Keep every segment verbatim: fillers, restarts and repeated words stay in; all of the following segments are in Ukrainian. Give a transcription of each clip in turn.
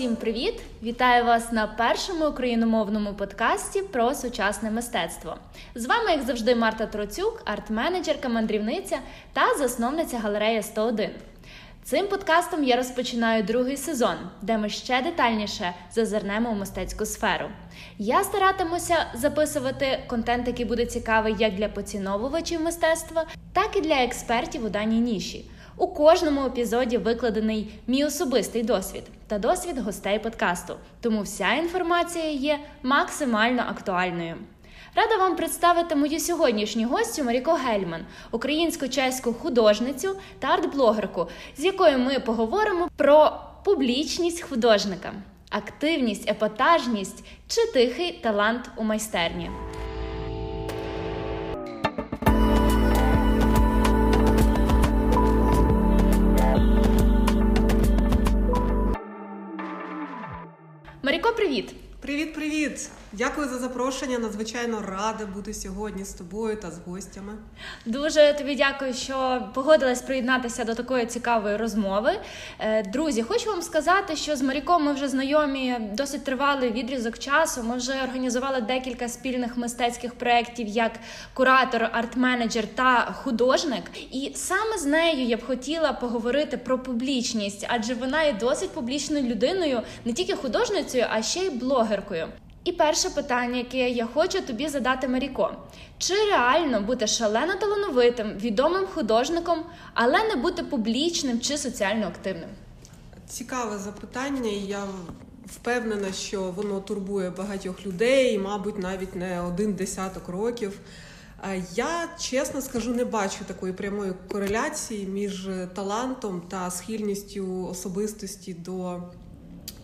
Усім привіт! Вітаю вас на першому україномовному подкасті про сучасне мистецтво. З вами, як завжди, Марта Троцюк, арт-менеджерка, мандрівниця та засновниця галереї сто один. Цим подкастом я розпочинаю другий сезон, де ми ще детальніше зазирнемо у мистецьку сферу. Я старатимуся записувати контент, який буде цікавий як для поціновувачів мистецтва, так і для експертів у даній ніші. У кожному епізоді викладений мій особистий досвід та досвід гостей подкасту, тому вся інформація є максимально актуальною. Рада вам представити мою сьогоднішню гостю Маріко Гельман, українсько-чеську художницю та арт-блогерку, з якою ми поговоримо про публічність художника, активність, епатажність чи тихий талант у майстерні. Маріко, привіт! Привіт-привіт! Дякую за запрошення, надзвичайно рада бути сьогодні з тобою та з гостями. Дуже тобі дякую, що погодилась приєднатися до такої цікавої розмови. Друзі, хочу вам сказати, що з Маріком ми вже знайомі досить тривалий відрізок часу. Ми вже організували декілька спільних мистецьких проєктів як куратор, арт-менеджер та художник. І саме з нею я б хотіла поговорити про публічність, адже вона є досить публічною людиною, не тільки художницею, а ще й блогеркою. І перше питання, яке я хочу тобі задати, Маріко. Чи реально бути шалено талановитим, відомим художником, але не бути публічним чи соціально активним? Цікаве запитання, і я впевнена, що воно турбує багатьох людей, мабуть, навіть не один десяток років. Я, чесно скажу, не бачу такої прямої кореляції між талантом та схильністю особистості до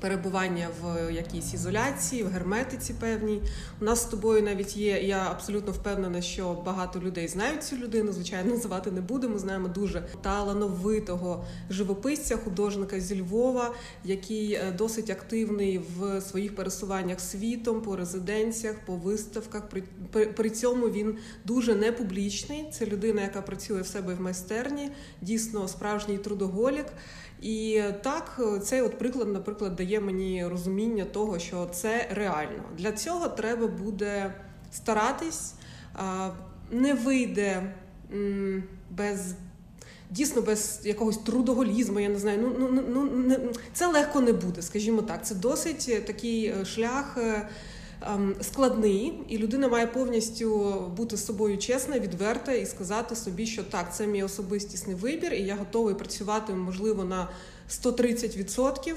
перебування в якійсь ізоляції, в герметиці певній. У нас з тобою навіть є, я абсолютно впевнена, що багато людей знають цю людину, звичайно, називати не будемо, знаємо дуже талановитого живописця, художника зі Львова, який досить активний в своїх пересуваннях світом, по резиденціях, по виставках. При, при, при цьому він дуже непублічний. Це людина, яка працює в себе в майстерні, дійсно справжній трудоголік. І так, цей от приклад, наприклад, дає мені розуміння того, що це реально. Для цього треба буде старатись, не вийде без, дійсно без якогось трудоголізму, я не знаю, ну, ну, ну не, це легко не буде, скажімо так. Це досить такий шлях складний, і людина має повністю бути з собою чесна, відверта і сказати собі, що так, це мій особистісний вибір, і я готовий працювати, можливо, на сто тридцять відсотків,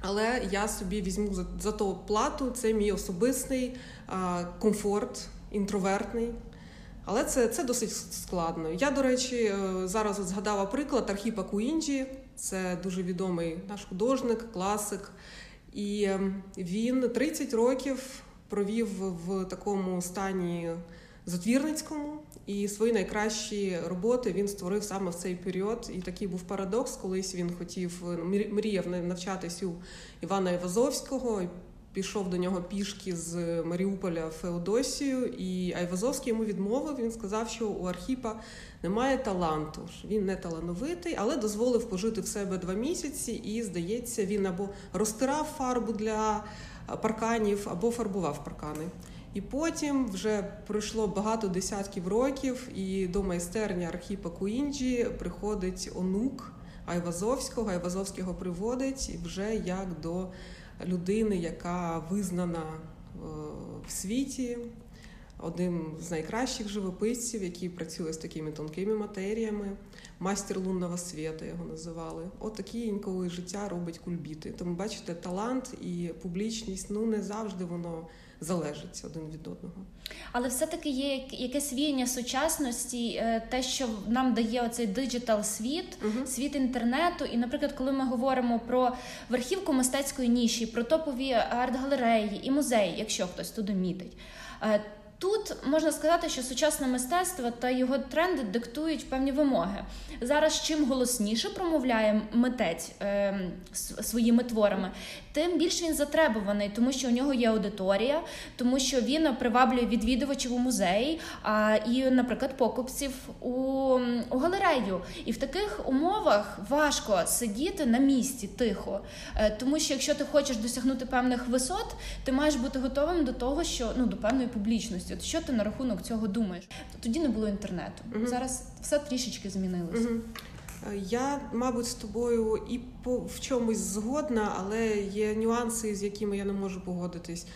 але я собі візьму за, за ту плату, це мій особистий а, комфорт, інтровертний. Але це, це досить складно. Я, до речі, зараз от згадала приклад Архипа Куїнджі, це дуже відомий наш художник, класик. І він тридцять років провів в такому стані затвірницькому, і свої найкращі роботи він створив саме в цей період. І такий був парадокс, колись він хотів, мріяв навчатись у Івана Айвазовського, пішов до нього пішки з Маріуполя в Феодосію, і Айвазовський йому відмовив, він сказав, що у Архіпа немає таланту, він не талановитий, але дозволив пожити в себе два місяці, і, здається, він або розтирав фарбу для парканів, або фарбував паркани. І потім вже пройшло багато десятків років, і до майстерні Архіпа Куїнджі приходить онук Айвазовського, Айвазовський його приводить, і вже як до людини, яка визнана в світі, одним з найкращих живописців, який працює з такими тонкими матеріями. Майстер лунного світу його називали. От такі інколи життя робить кульбіти. Тому, бачите, талант і публічність, ну, не завжди воно залежить один від одного. Але все-таки є якесь віяння сучасності, те, що нам дає оцей диджитал-світ, угу. світ інтернету. І, наприклад, коли ми говоримо про верхівку мистецької ніші, про топові арт-галереї і музеї, якщо хтось туди мітить, Тут можна сказати, що сучасне мистецтво та його тренди диктують певні вимоги. Зараз чим голосніше промовляє митець е, своїми творами, тим більше він затребуваний, тому що у нього є аудиторія, тому що він приваблює відвідувачів у музеї а, і, наприклад, покупців у, у галерею. І в таких умовах важко сидіти на місці тихо, е, тому що якщо ти хочеш досягнути певних висот, ти маєш бути готовим до того, що ну до певної публічності. От що ти на рахунок цього думаєш? Тоді не було інтернету. Угу. Зараз все трішечки змінилося. Угу. Я, мабуть, з тобою і по, в чомусь згодна, але є нюанси, з якими я не можу погодитись.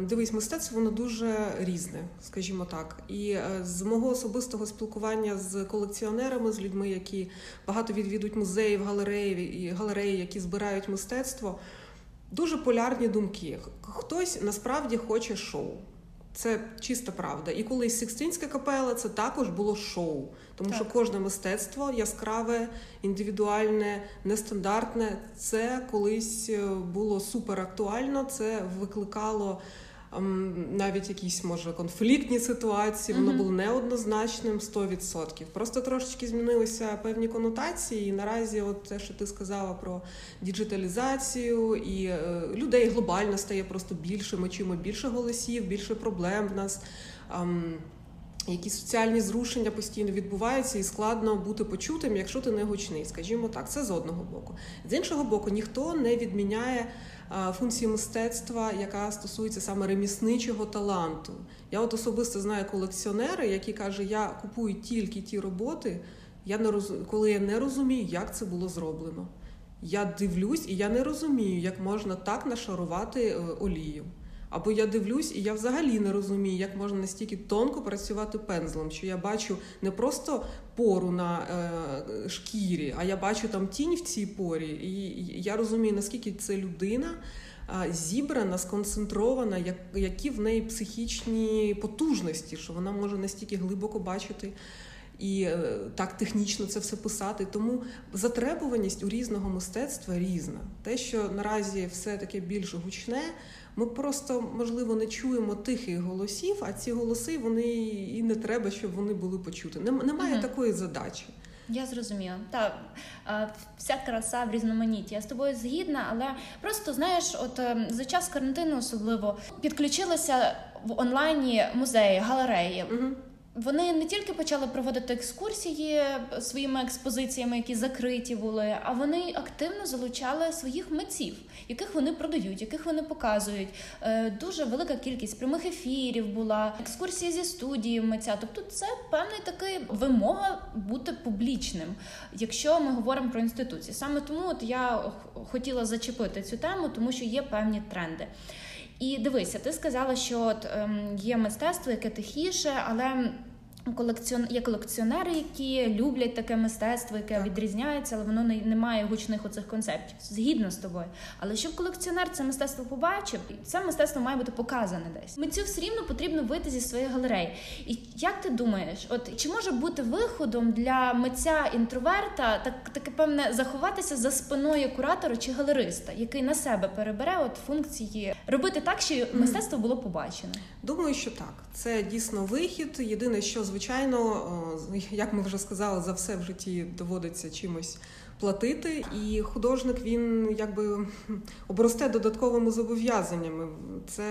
Дивись, мистецтво, воно дуже різне, скажімо так. І з мого особистого спілкування з колекціонерами, з людьми, які багато відвідують музеїв, галереї, і галереї, які збирають мистецтво, дуже полярні думки. Хтось насправді хоче шоу. Це чиста правда. І колись Сікстинська капела, це також було шоу. Тому так. що кожне мистецтво яскраве, індивідуальне, нестандартне. Це колись було суперактуально, це викликало ем, навіть якісь, може, конфліктні ситуації. Воно mm-hmm. було неоднозначним сто відсотків. Просто трошечки змінилися певні конотації. І наразі от те, що ти сказала про діджиталізацію, і е, людей глобально стає просто більше, ми чуємо більше голосів, більше проблем в нас. Ем, якісь соціальні зрушення постійно відбуваються, і складно бути почутим, якщо ти не гучний. Скажімо так, це з одного боку. З іншого боку, ніхто не відміняє функції мистецтва, яка стосується саме ремісничого таланту. Я от особисто знаю колекціонера, який каже, я купую тільки ті роботи, я не роз... коли я не розумію, як це було зроблено. Я дивлюсь, і я не розумію, як можна так нашарувати олію. Або я дивлюсь, і я взагалі не розумію, як можна настільки тонко працювати пензлем, що я бачу не просто пору на е, шкірі, а я бачу там тінь в цій порі, і я розумію, наскільки це людина е, зібрана, сконцентрована, як, які в неї психічні потужності, що вона може настільки глибоко бачити і е, так технічно це все писати. Тому затребуваність у різного мистецтва різна. Те, що наразі все таке більш гучне, ми просто, можливо, не чуємо тихих голосів, а ці голоси, вони і не треба, щоб вони були почути. Немає угу. такої задачі. Я зрозуміла. Так, вся краса в різноманітті. Я з тобою згідна, але просто, знаєш, от за час карантину особливо підключилися в онлайні музеї, галереї. Угу. Вони не тільки почали проводити екскурсії своїми експозиціями, які закриті були, а вони активно залучали своїх митців, яких вони продають, яких вони показують. Дуже велика кількість прямих ефірів була, екскурсії зі студії митця. Тобто це певний такий вимога бути публічним, якщо ми говоримо про інституції. Саме тому от я хотіла зачепити цю тему, тому що є певні тренди. І дивися, ти сказала, що от, ем, є мистецтво, яке тихіше, але колекціон... є колекціонери, які люблять таке мистецтво, яке так. відрізняється, але воно не, не має гучних оцих концептів. Згідно з тобою. Але щоб колекціонер це мистецтво побачив, це мистецтво має бути показане десь. Митцю все рівно потрібно вийти зі своєї галереї. І як ти думаєш, от чи може бути виходом для митця-інтроверта так, таке певне заховатися за спиною куратора чи галериста, який на себе перебере от функції робити так, що мистецтво було побачене? Думаю, що так. Це дійсно вихід. Єдине, що звичайно, Звичайно, як ми вже сказали, за все в житті доводиться чимось платити, і художник, він якби обросте додатковими зобов'язаннями. Це,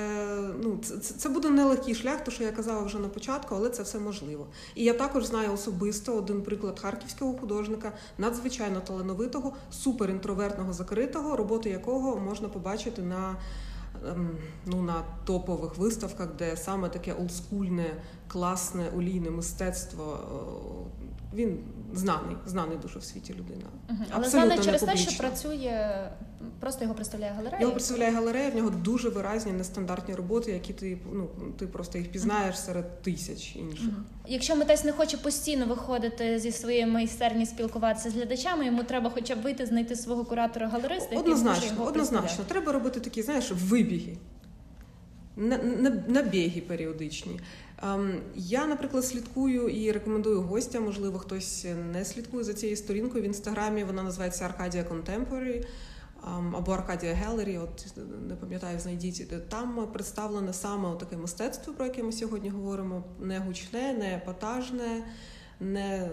ну, це, це буде нелегкий шлях, то що я казала вже на початку, але це все можливо. І я також знаю особисто один приклад харківського художника, надзвичайно талановитого, суперінтровертного, закритого, роботи якого можна побачити на... ну, на топових виставках, де саме таке олдскульне, класне, олійне мистецтво. Він знаний, знаний дуже в світі людина. Угу. Але знаний через те, що працює, просто його представляє галерея? Його представляє галерея, в нього дуже виразні, нестандартні роботи, які ти, ну, ти просто їх пізнаєш угу. серед тисяч інших. Угу. Якщо митець не хоче постійно виходити зі своєї майстерні, спілкуватися з глядачами, йому треба хоча б вийти, знайти свого куратора-галериста, який може його однозначно. Треба робити такі, знаєш, вибіги. Набіги періодичні. Я, наприклад, слідкую і рекомендую гостям, можливо, хтось не слідкує за цією сторінкою в Інстаграмі, вона називається Arcadia Contemporary. або Arcadia Gallery, от не пам'ятаю, знайдіть, там представлене саме таке мистецтво, про яке ми сьогодні говоримо, не гучне, не епатажне, не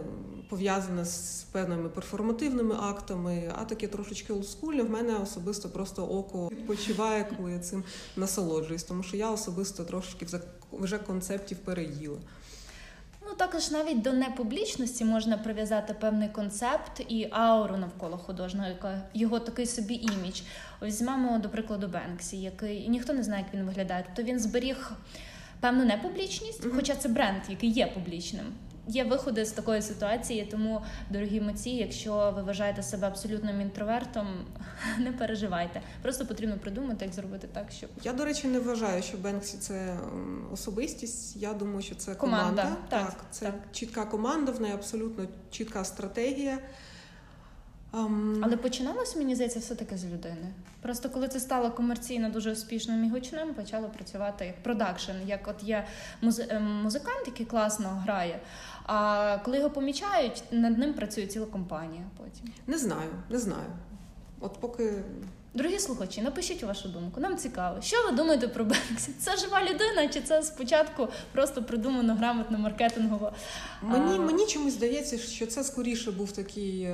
пов'язане з певними перформативними актами, а таке трошечки олдскульне. В мене особисто просто око відпочиває, коли я цим насолоджуюсь, тому що я особисто трошечки вже концептів переїла. Ну, також навіть до непублічності можна прив'язати певний концепт і ауру навколо художника, його такий собі імідж. Ось візьмемо, до прикладу, Бенксі, який ніхто не знає, як він виглядає. Тобто він зберіг певну непублічність, хоча це бренд, який є публічним. Є виходи з такої ситуації, тому, дорогі митці, якщо ви вважаєте себе абсолютним інтровертом, не переживайте. Просто потрібно придумати, як зробити так, щоб... Я, до речі, не вважаю, що Бенксі – це особистість. Я думаю, що це команда. команда. Так, так, це так. Чітка команда, в неї абсолютно чітка стратегія. Um... Але починалось, мені здається, все-таки з людини. Просто коли це стало комерційно дуже успішним і гучним, почало працювати як продакшн, як от є музи- музикант, який класно грає, а коли його помічають, над ним працює ціла компанія потім. Не знаю, не знаю. От поки... Дорогі слухачі, напишіть вашу думку, нам цікаво. Що ви думаєте про Бенксі? Це жива людина, чи це спочатку просто придумано грамотно маркетингово? Мені, а... мені чомусь здається, що це скоріше був такий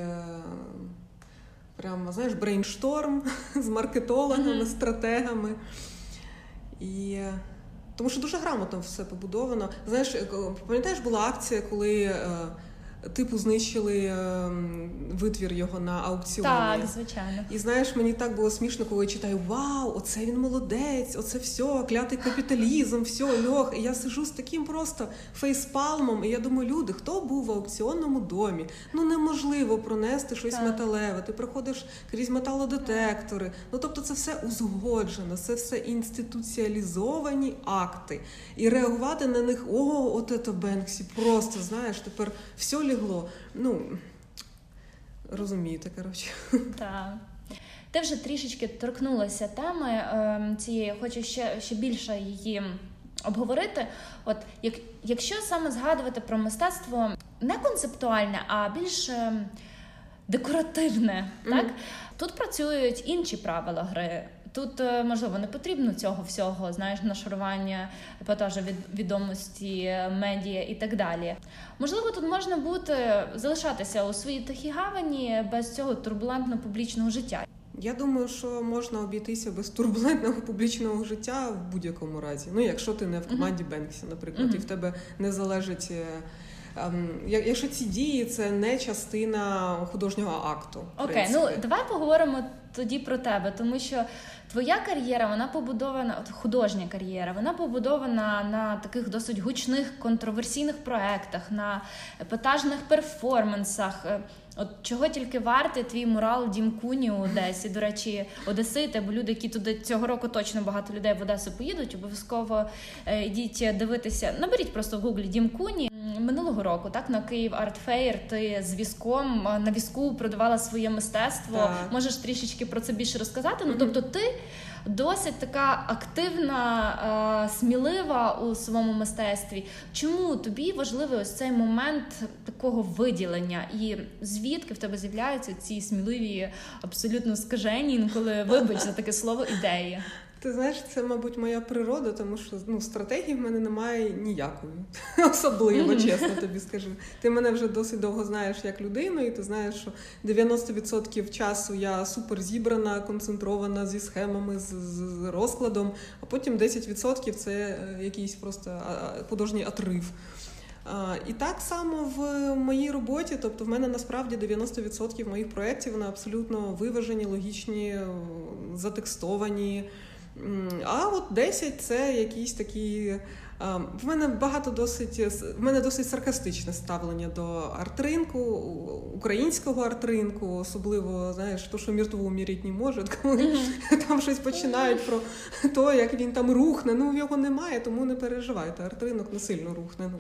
прямо, знаєш, брейншторм з маркетологами, mm-hmm. стратегами. І... Тому що дуже грамотно все побудовано. Знаєш, пам'ятаєш, була акція, коли... Типу знищили е, витвір його на аукціоні. Так, звичайно. І знаєш, мені так було смішно, коли я читаю: вау, оце він молодець, оце все, клятий капіталізм, все, льох. І я сижу з таким просто фейспалмом, і я думаю, люди, хто був в аукціонному домі? Ну, неможливо пронести щось так. металеве, ти проходиш крізь металодетектори. Ну, тобто це все узгоджено, це все інституціалізовані акти. І реагувати на них, о, от це Бенксі, просто, знаєш, тепер все легло. Ну, розумієте, коротше. Так. Ти вже трішечки торкнулася теми е, цієї, хочу ще, ще більше її обговорити. От, як, якщо саме згадувати про мистецтво не концептуальне, а більш е, декоративне, mm-hmm. так? Тут працюють інші правила гри. Тут, можливо, не потрібно цього всього, знаєш, нашарування, епатажу, відомості, медіа і так далі. Можливо, тут можна бути, залишатися у своїй тихій гавані без цього турбулентного публічного життя. Я думаю, що можна обійтися без турбулентного публічного життя в будь-якому разі. Ну, якщо ти не в команді uh-huh. Бенксі, наприклад, uh-huh. і в тебе не залежить... Якщо ці дії, це не частина художнього акту. Окей, ну давай поговоримо тоді про тебе, тому що твоя кар'єра, вона побудована, художня кар'єра, вона побудована на таких досить гучних, контроверсійних проєктах, на епатажних перформансах. От чого тільки вартий твій мурал «Дім Куні» у Одесі. До речі, одесити або люди, які туди цього року точно багато людей в Одесу поїдуть, обов'язково йдіть дивитися. Наберіть просто в гуглі «Дім Куні». Минулого року, так, на Kyiv Art Fair ти з візком, на візку продавала своє мистецтво. Так. Можеш трішечки про це більше розказати? Ну, mm-hmm. тобто ти досить така активна, смілива у своєму мистецтві. Чому тобі важливий ось цей момент такого виділення? І звідки в тебе з'являються ці сміливі, абсолютно скажені, інколи, вибач за таке слово, ідеї? Ти знаєш, це, мабуть, моя природа, тому що ну, стратегії в мене немає ніякої. Особливо, чесно тобі скажу. Ти мене вже досить довго знаєш як людину, і ти знаєш, що дев'яносто відсотків часу я супер зібрана, концентрована зі схемами, з, з розкладом, а потім десять відсотків це якийсь просто художній отрив. І так само в моїй роботі, тобто в мене насправді дев'яносто відсотків моїх проєктів, вони абсолютно виважені, логічні, затекстовані. А от десять це якісь такі... В мене багато досить, в мене досить саркастичне ставлення до арт-ринку, українського арт-ринку, особливо, знаєш, то, що мертво уміріть не може, коли там щось починають про то, як він там рухне. Ну, його немає, тому не переживайте, арт-ринок не сильно рухне.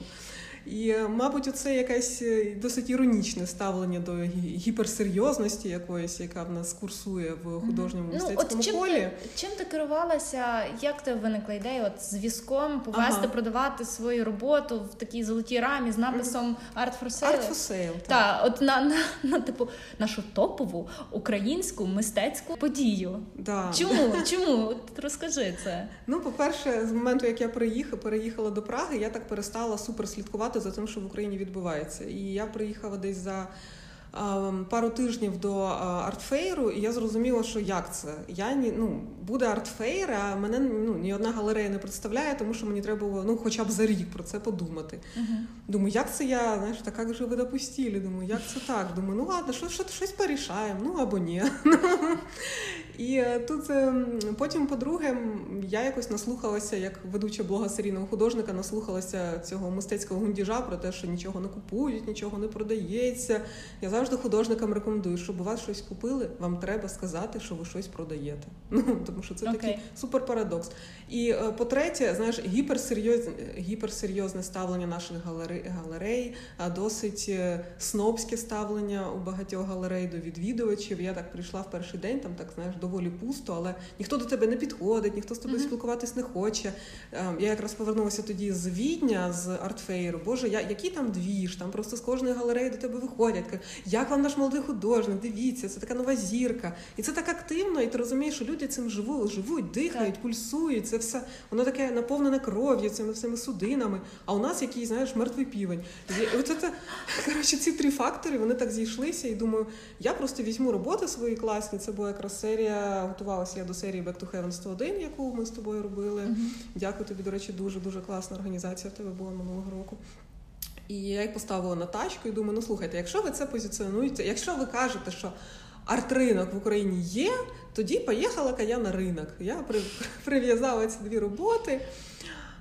І, мабуть, оце якесь досить іронічне ставлення до гіперсерйозності якоїсь, яка в нас курсує в художньому мистецькому ну, от чим полі. Ти, чим ти керувалася? Як ти виникла ідея от з візком повести ага. продавати свою роботу в такій золотій рамі з написом Art for Sale. Art for Sale, так. Та, от на, на, на типу нашу топову українську мистецьку подію. Да. Чому? Чому? От розкажи це. Ну, по-перше, з моменту, як я приїхала, переїхала до Праги, я так перестала супер слідкувати за тим, що в Україні відбувається. І я приїхала десь за пару тижнів до артфейру, і я зрозуміла, що як це. Я ні, ну, буде артфейр, а мене ну, ні одна галерея не представляє, тому що мені треба було ну, хоча б за рік про це подумати. Uh-huh. Думаю, як це я, знаєш, так, як же ви допустили? Думаю, як це так? Думаю, ну ладно, що, що, щось порішаємо, ну або ні. І тут потім, по-друге, я якось наслухалася, як ведуча блога серійного художника, наслухалася цього мистецького гундіжа про те, що нічого не купують, нічого не продається. Я завжди художникам рекомендую, щоб у вас щось купили, вам треба сказати, що ви щось продаєте. Ну, тому що це okay. такий супер парадокс. І по-третє, знаєш, гіперсерйозне, гіперсерйозне ставлення наших галерей, досить снобське ставлення у багатьох галерей до відвідувачів. Я так прийшла в перший день, там так, знаєш, доволі пусто, але ніхто до тебе не підходить, ніхто з тобою mm-hmm. спілкуватись не хоче. Я якраз повернулася тоді з Відня, з артфейру. Боже, я, які там двіж, там просто з кожної галереї до тебе виходять. Як вам наш молодий художник? Дивіться, це така нова зірка. І це так активно, і ти розумієш, що люди цим живуть, живуть, дихають, так. пульсують. Це все, воно таке наповнене кров'ю, цими всіми судинами. А у нас який, знаєш, мертвий півень. І от це, коротше, ці три фактори, вони так зійшлися. І думаю, я просто візьму роботи свої класні. Це була якраз серія, готувалася я до серії Back to Heaven сто один, яку ми з тобою робили. Mm-hmm. Дякую тобі, до речі, дуже-дуже класна організація в тебе була минулого року. І я їх поставила на тачку і думаю, ну слухайте, якщо ви це позиціонуєте, якщо ви кажете, що арт-ринок в Україні є, тоді поїхала-ка я на ринок. Я при, прив'язала ці дві роботи,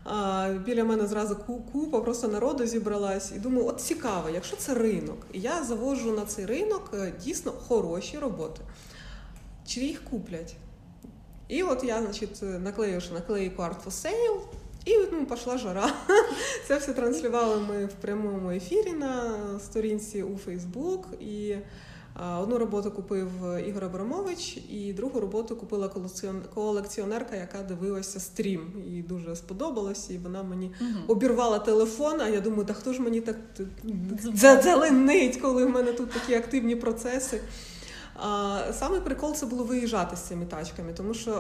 а, біля мене зразу купа просто народу зібралась. І думаю, от цікаво, якщо це ринок, я завожу на цей ринок дійсно хороші роботи. Чи їх куплять? І от я, значить, наклеювши наклейку Art for Sale, і ну, пішла жара. Це все транслювали ми в прямому ефірі на сторінці у Фейсбук. І а, одну роботу купив Ігор Абрамович, і другу роботу купила колекціонерка, яка дивилася стрім. Їй дуже сподобалося, і вона мені угу. обірвала телефон, а я думаю, та хто ж мені так задзеленить, коли в мене тут такі активні процеси. Саме прикол це було виїжджати з цими тачками, тому що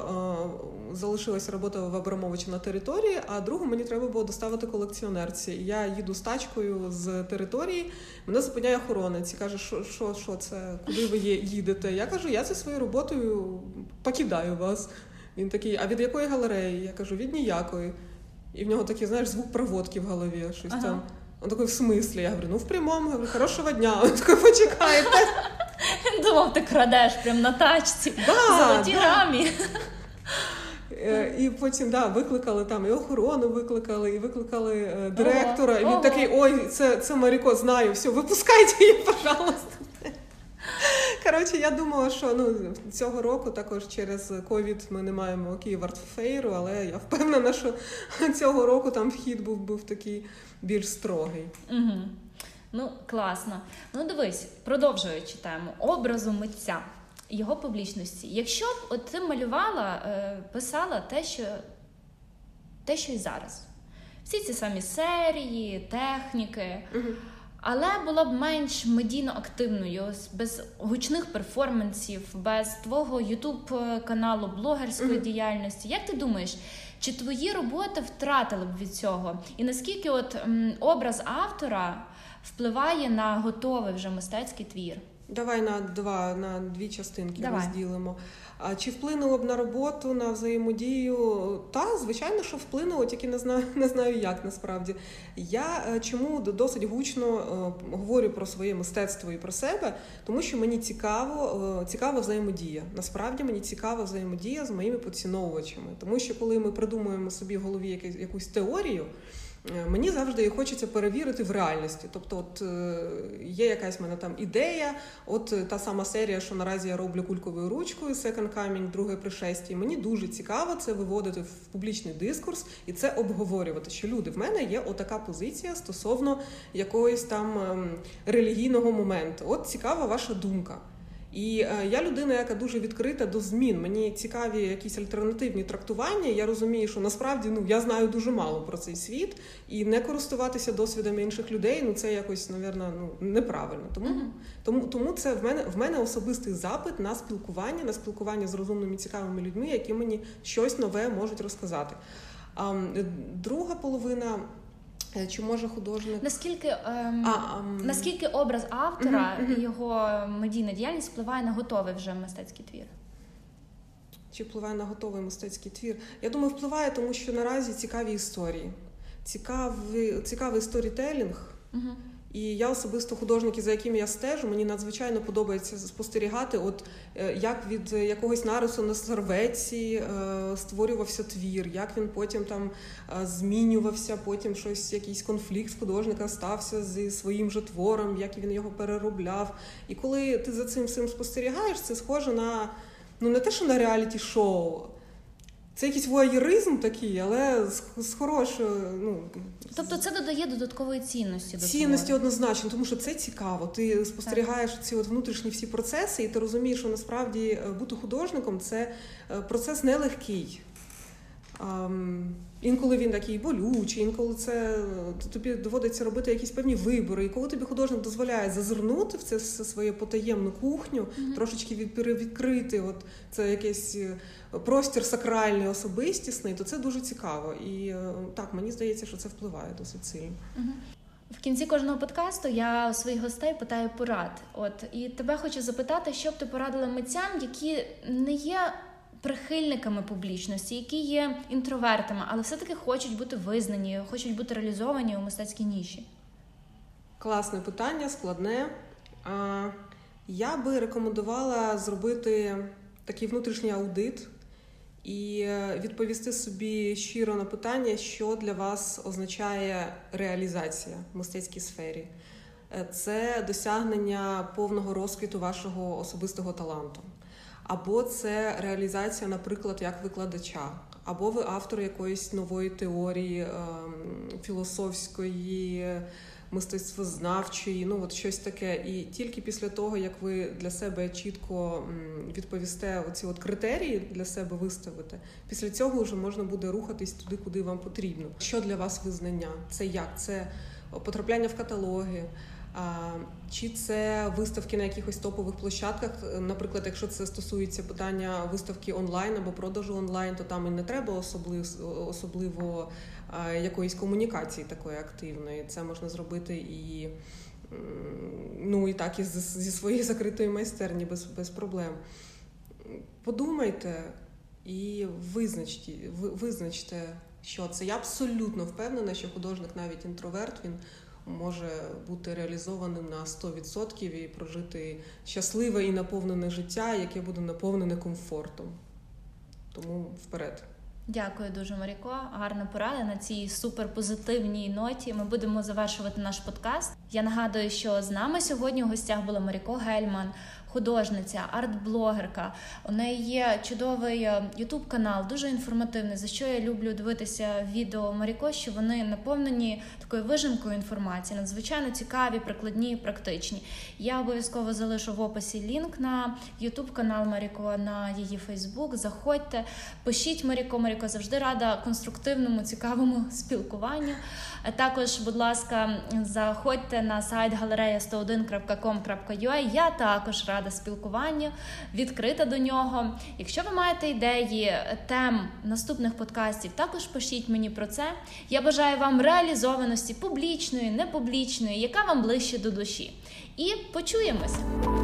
е, залишилася робота в Абрамовича на території, а другу мені треба було доставити колекціонерці. Я їду з тачкою з території, мене зупиняє охоронець і каже, що, що, що це, куди ви їдете? Я кажу, я зі своєю роботою покидаю вас. Він такий, а від якої галереї? Я кажу, від ніякої. І в нього такий, знаєш, звук проводки в голові, щось ага. там. Он такий, в смислі? Я говорю, ну в прямому, говорю, хорошого дня. Він такий, почекайте. Думав, ти крадеш прям на тачці, да, в золотій да. рамі. І потім, да, викликали там, і охорону викликали, і викликали директора. Ого, і він ого. такий, ой, це, це Маріко, знаю, все, випускайте її, пожалуйста. Коротше, я думала, що ну, цього року також через ковід ми не маємо Kyiv Art Fair, але я впевнена, що цього року там вхід був, був такий більш строгий. Угу. Ну, класно. Ну, дивись, продовжуючи тему образу митця, його публічності. Якщо б от ти малювала, писала те, що те, що і зараз. Всі ці самі серії, техніки, угу. але була б менш медійно активною, без гучних перформансів, без твого ютуб-каналу, блогерської угу. діяльності. Як ти думаєш, чи твої роботи втратили б від цього? І наскільки от м, образ автора впливає на готовий вже мистецький твір? Давай на два, на дві частинки Давай. розділимо. А чи вплинуло б на роботу, на взаємодію? Та, звичайно, що вплинуло, тільки не знаю, не знаю як насправді. Я чому досить гучно е, говорю про своє мистецтво і про себе, тому що мені цікаво, е, цікава взаємодія. Насправді мені цікава взаємодія з моїми поціновувачами. Тому що коли ми придумуємо собі в голові якусь, якусь теорію, мені завжди її хочеться перевірити в реальності. Тобто от, є якась в мене там ідея, от та сама серія, що наразі я роблю кульковою ручкою «Second Coming», «Друге пришестя». Мені дуже цікаво це виводити в публічний дискурс і це обговорювати, що люди, в мене є отака позиція стосовно якогось там релігійного моменту. От цікава ваша думка. І я людина, яка дуже відкрита до змін. Мені цікаві якісь альтернативні трактування. Я розумію, що насправді ну я знаю дуже мало про цей світ, і не користуватися досвідами інших людей, ну це якось, навірно, ну неправильно. Тому, mm-hmm. тому, тому це в мене в мене особистий запит на спілкування, на спілкування з розумними, цікавими людьми, які мені щось нове можуть розказати. А друга половина. Чи може художник... Наскільки, ем, а, ем... наскільки образ автора і mm-hmm. його медійна діяльність впливає на готовий вже мистецький твір? Чи впливає на готовий мистецький твір? Я думаю, впливає, тому що наразі цікаві історії. Цікавий, цікавий сторітелінг. Mm-hmm. І я особисто художники, за якими я стежу, мені надзвичайно подобається спостерігати, от як від якогось нарису на серветці е, створювався твір, як він потім там е, змінювався, потім щось, якийсь конфлікт художника стався зі своїм же твором, як він його переробляв. І коли ти за цим всім спостерігаєш, це схоже на, ну не те, що на реаліті-шоу, це якийсь воєризм такий, але з, з хорошою... Ну, тобто це додає додаткової цінності? До цінності того. Однозначно, тому що це цікаво. Ти спостерігаєш так. ці от внутрішні всі процеси, і ти розумієш, що насправді бути художником – це процес нелегкий. Ем, інколи він такий болючий, інколи це, тобі доводиться робити якісь певні вибори. І коли тобі художник дозволяє зазирнути в це все своє потаємну кухню, mm-hmm. трошечки відкрити от це якийсь простір сакральний, особистісний, то це дуже цікаво. І так, мені здається, що це впливає досить сильно. Mm-hmm. В кінці кожного подкасту я у своїх гостей питаю порад. От, і тебе хочу запитати, що б ти порадила митцям, які не є прихильниками публічності, які є інтровертами, але все-таки хочуть бути визнані, хочуть бути реалізовані у мистецькій ніші? Класне питання, складне. Я би рекомендувала зробити такий внутрішній аудит і відповісти собі щиро на питання, що для вас означає реалізація в мистецькій сфері. Це досягнення повного розквіту вашого особистого таланту. Або це реалізація, наприклад, як викладача, або ви автор якоїсь нової теорії, філософської, мистецтвознавчої, ну от щось таке. І тільки після того, як ви для себе чітко відповісте оці от критерії для себе виставите, після цього вже можна буде рухатись туди, куди вам потрібно. Що для вас визнання? Це як? Це потрапляння в каталоги? А, чи це виставки на якихось топових площадках, наприклад, якщо це стосується питання виставки онлайн або продажу онлайн, то там і не треба особливо, особливо а, якоїсь комунікації такої активної. Це можна зробити і, ну, і так і з, зі своєї закритої майстерні без, без проблем. Подумайте і визначте, ви, визначте, що це. Я абсолютно впевнена, що художник, навіть інтроверт, він може бути реалізованим на сто відсотків і прожити щасливе і наповнене життя, яке буде наповнене комфортом. Тому вперед. Дякую дуже, Маріко. Гарна порада. На цій суперпозитивній ноті ми будемо завершувати наш подкаст. Я нагадую, що з нами сьогодні у гостях була Маріко Гельман, художниця, арт-блогерка. У неї є чудовий ютуб-канал, дуже інформативний, за що я люблю дивитися відео Маріко, що вони наповнені такою вижимкою інформації, надзвичайно цікаві, прикладні і практичні. Я обов'язково залишу в описі лінк на ютуб-канал Маріко, на її фейсбук. Заходьте, пишіть Маріко. Маріко завжди рада конструктивному, цікавому спілкуванню. Також, будь ласка, заходьте на сайт галерея сто один крапка ком крапка ю а. Я також рада Рада спілкування, відкрита до нього. Якщо ви маєте ідеї, тем наступних подкастів, також пишіть мені про це. Я бажаю вам реалізованості публічної, непублічної, яка вам ближче до душі. І почуємося!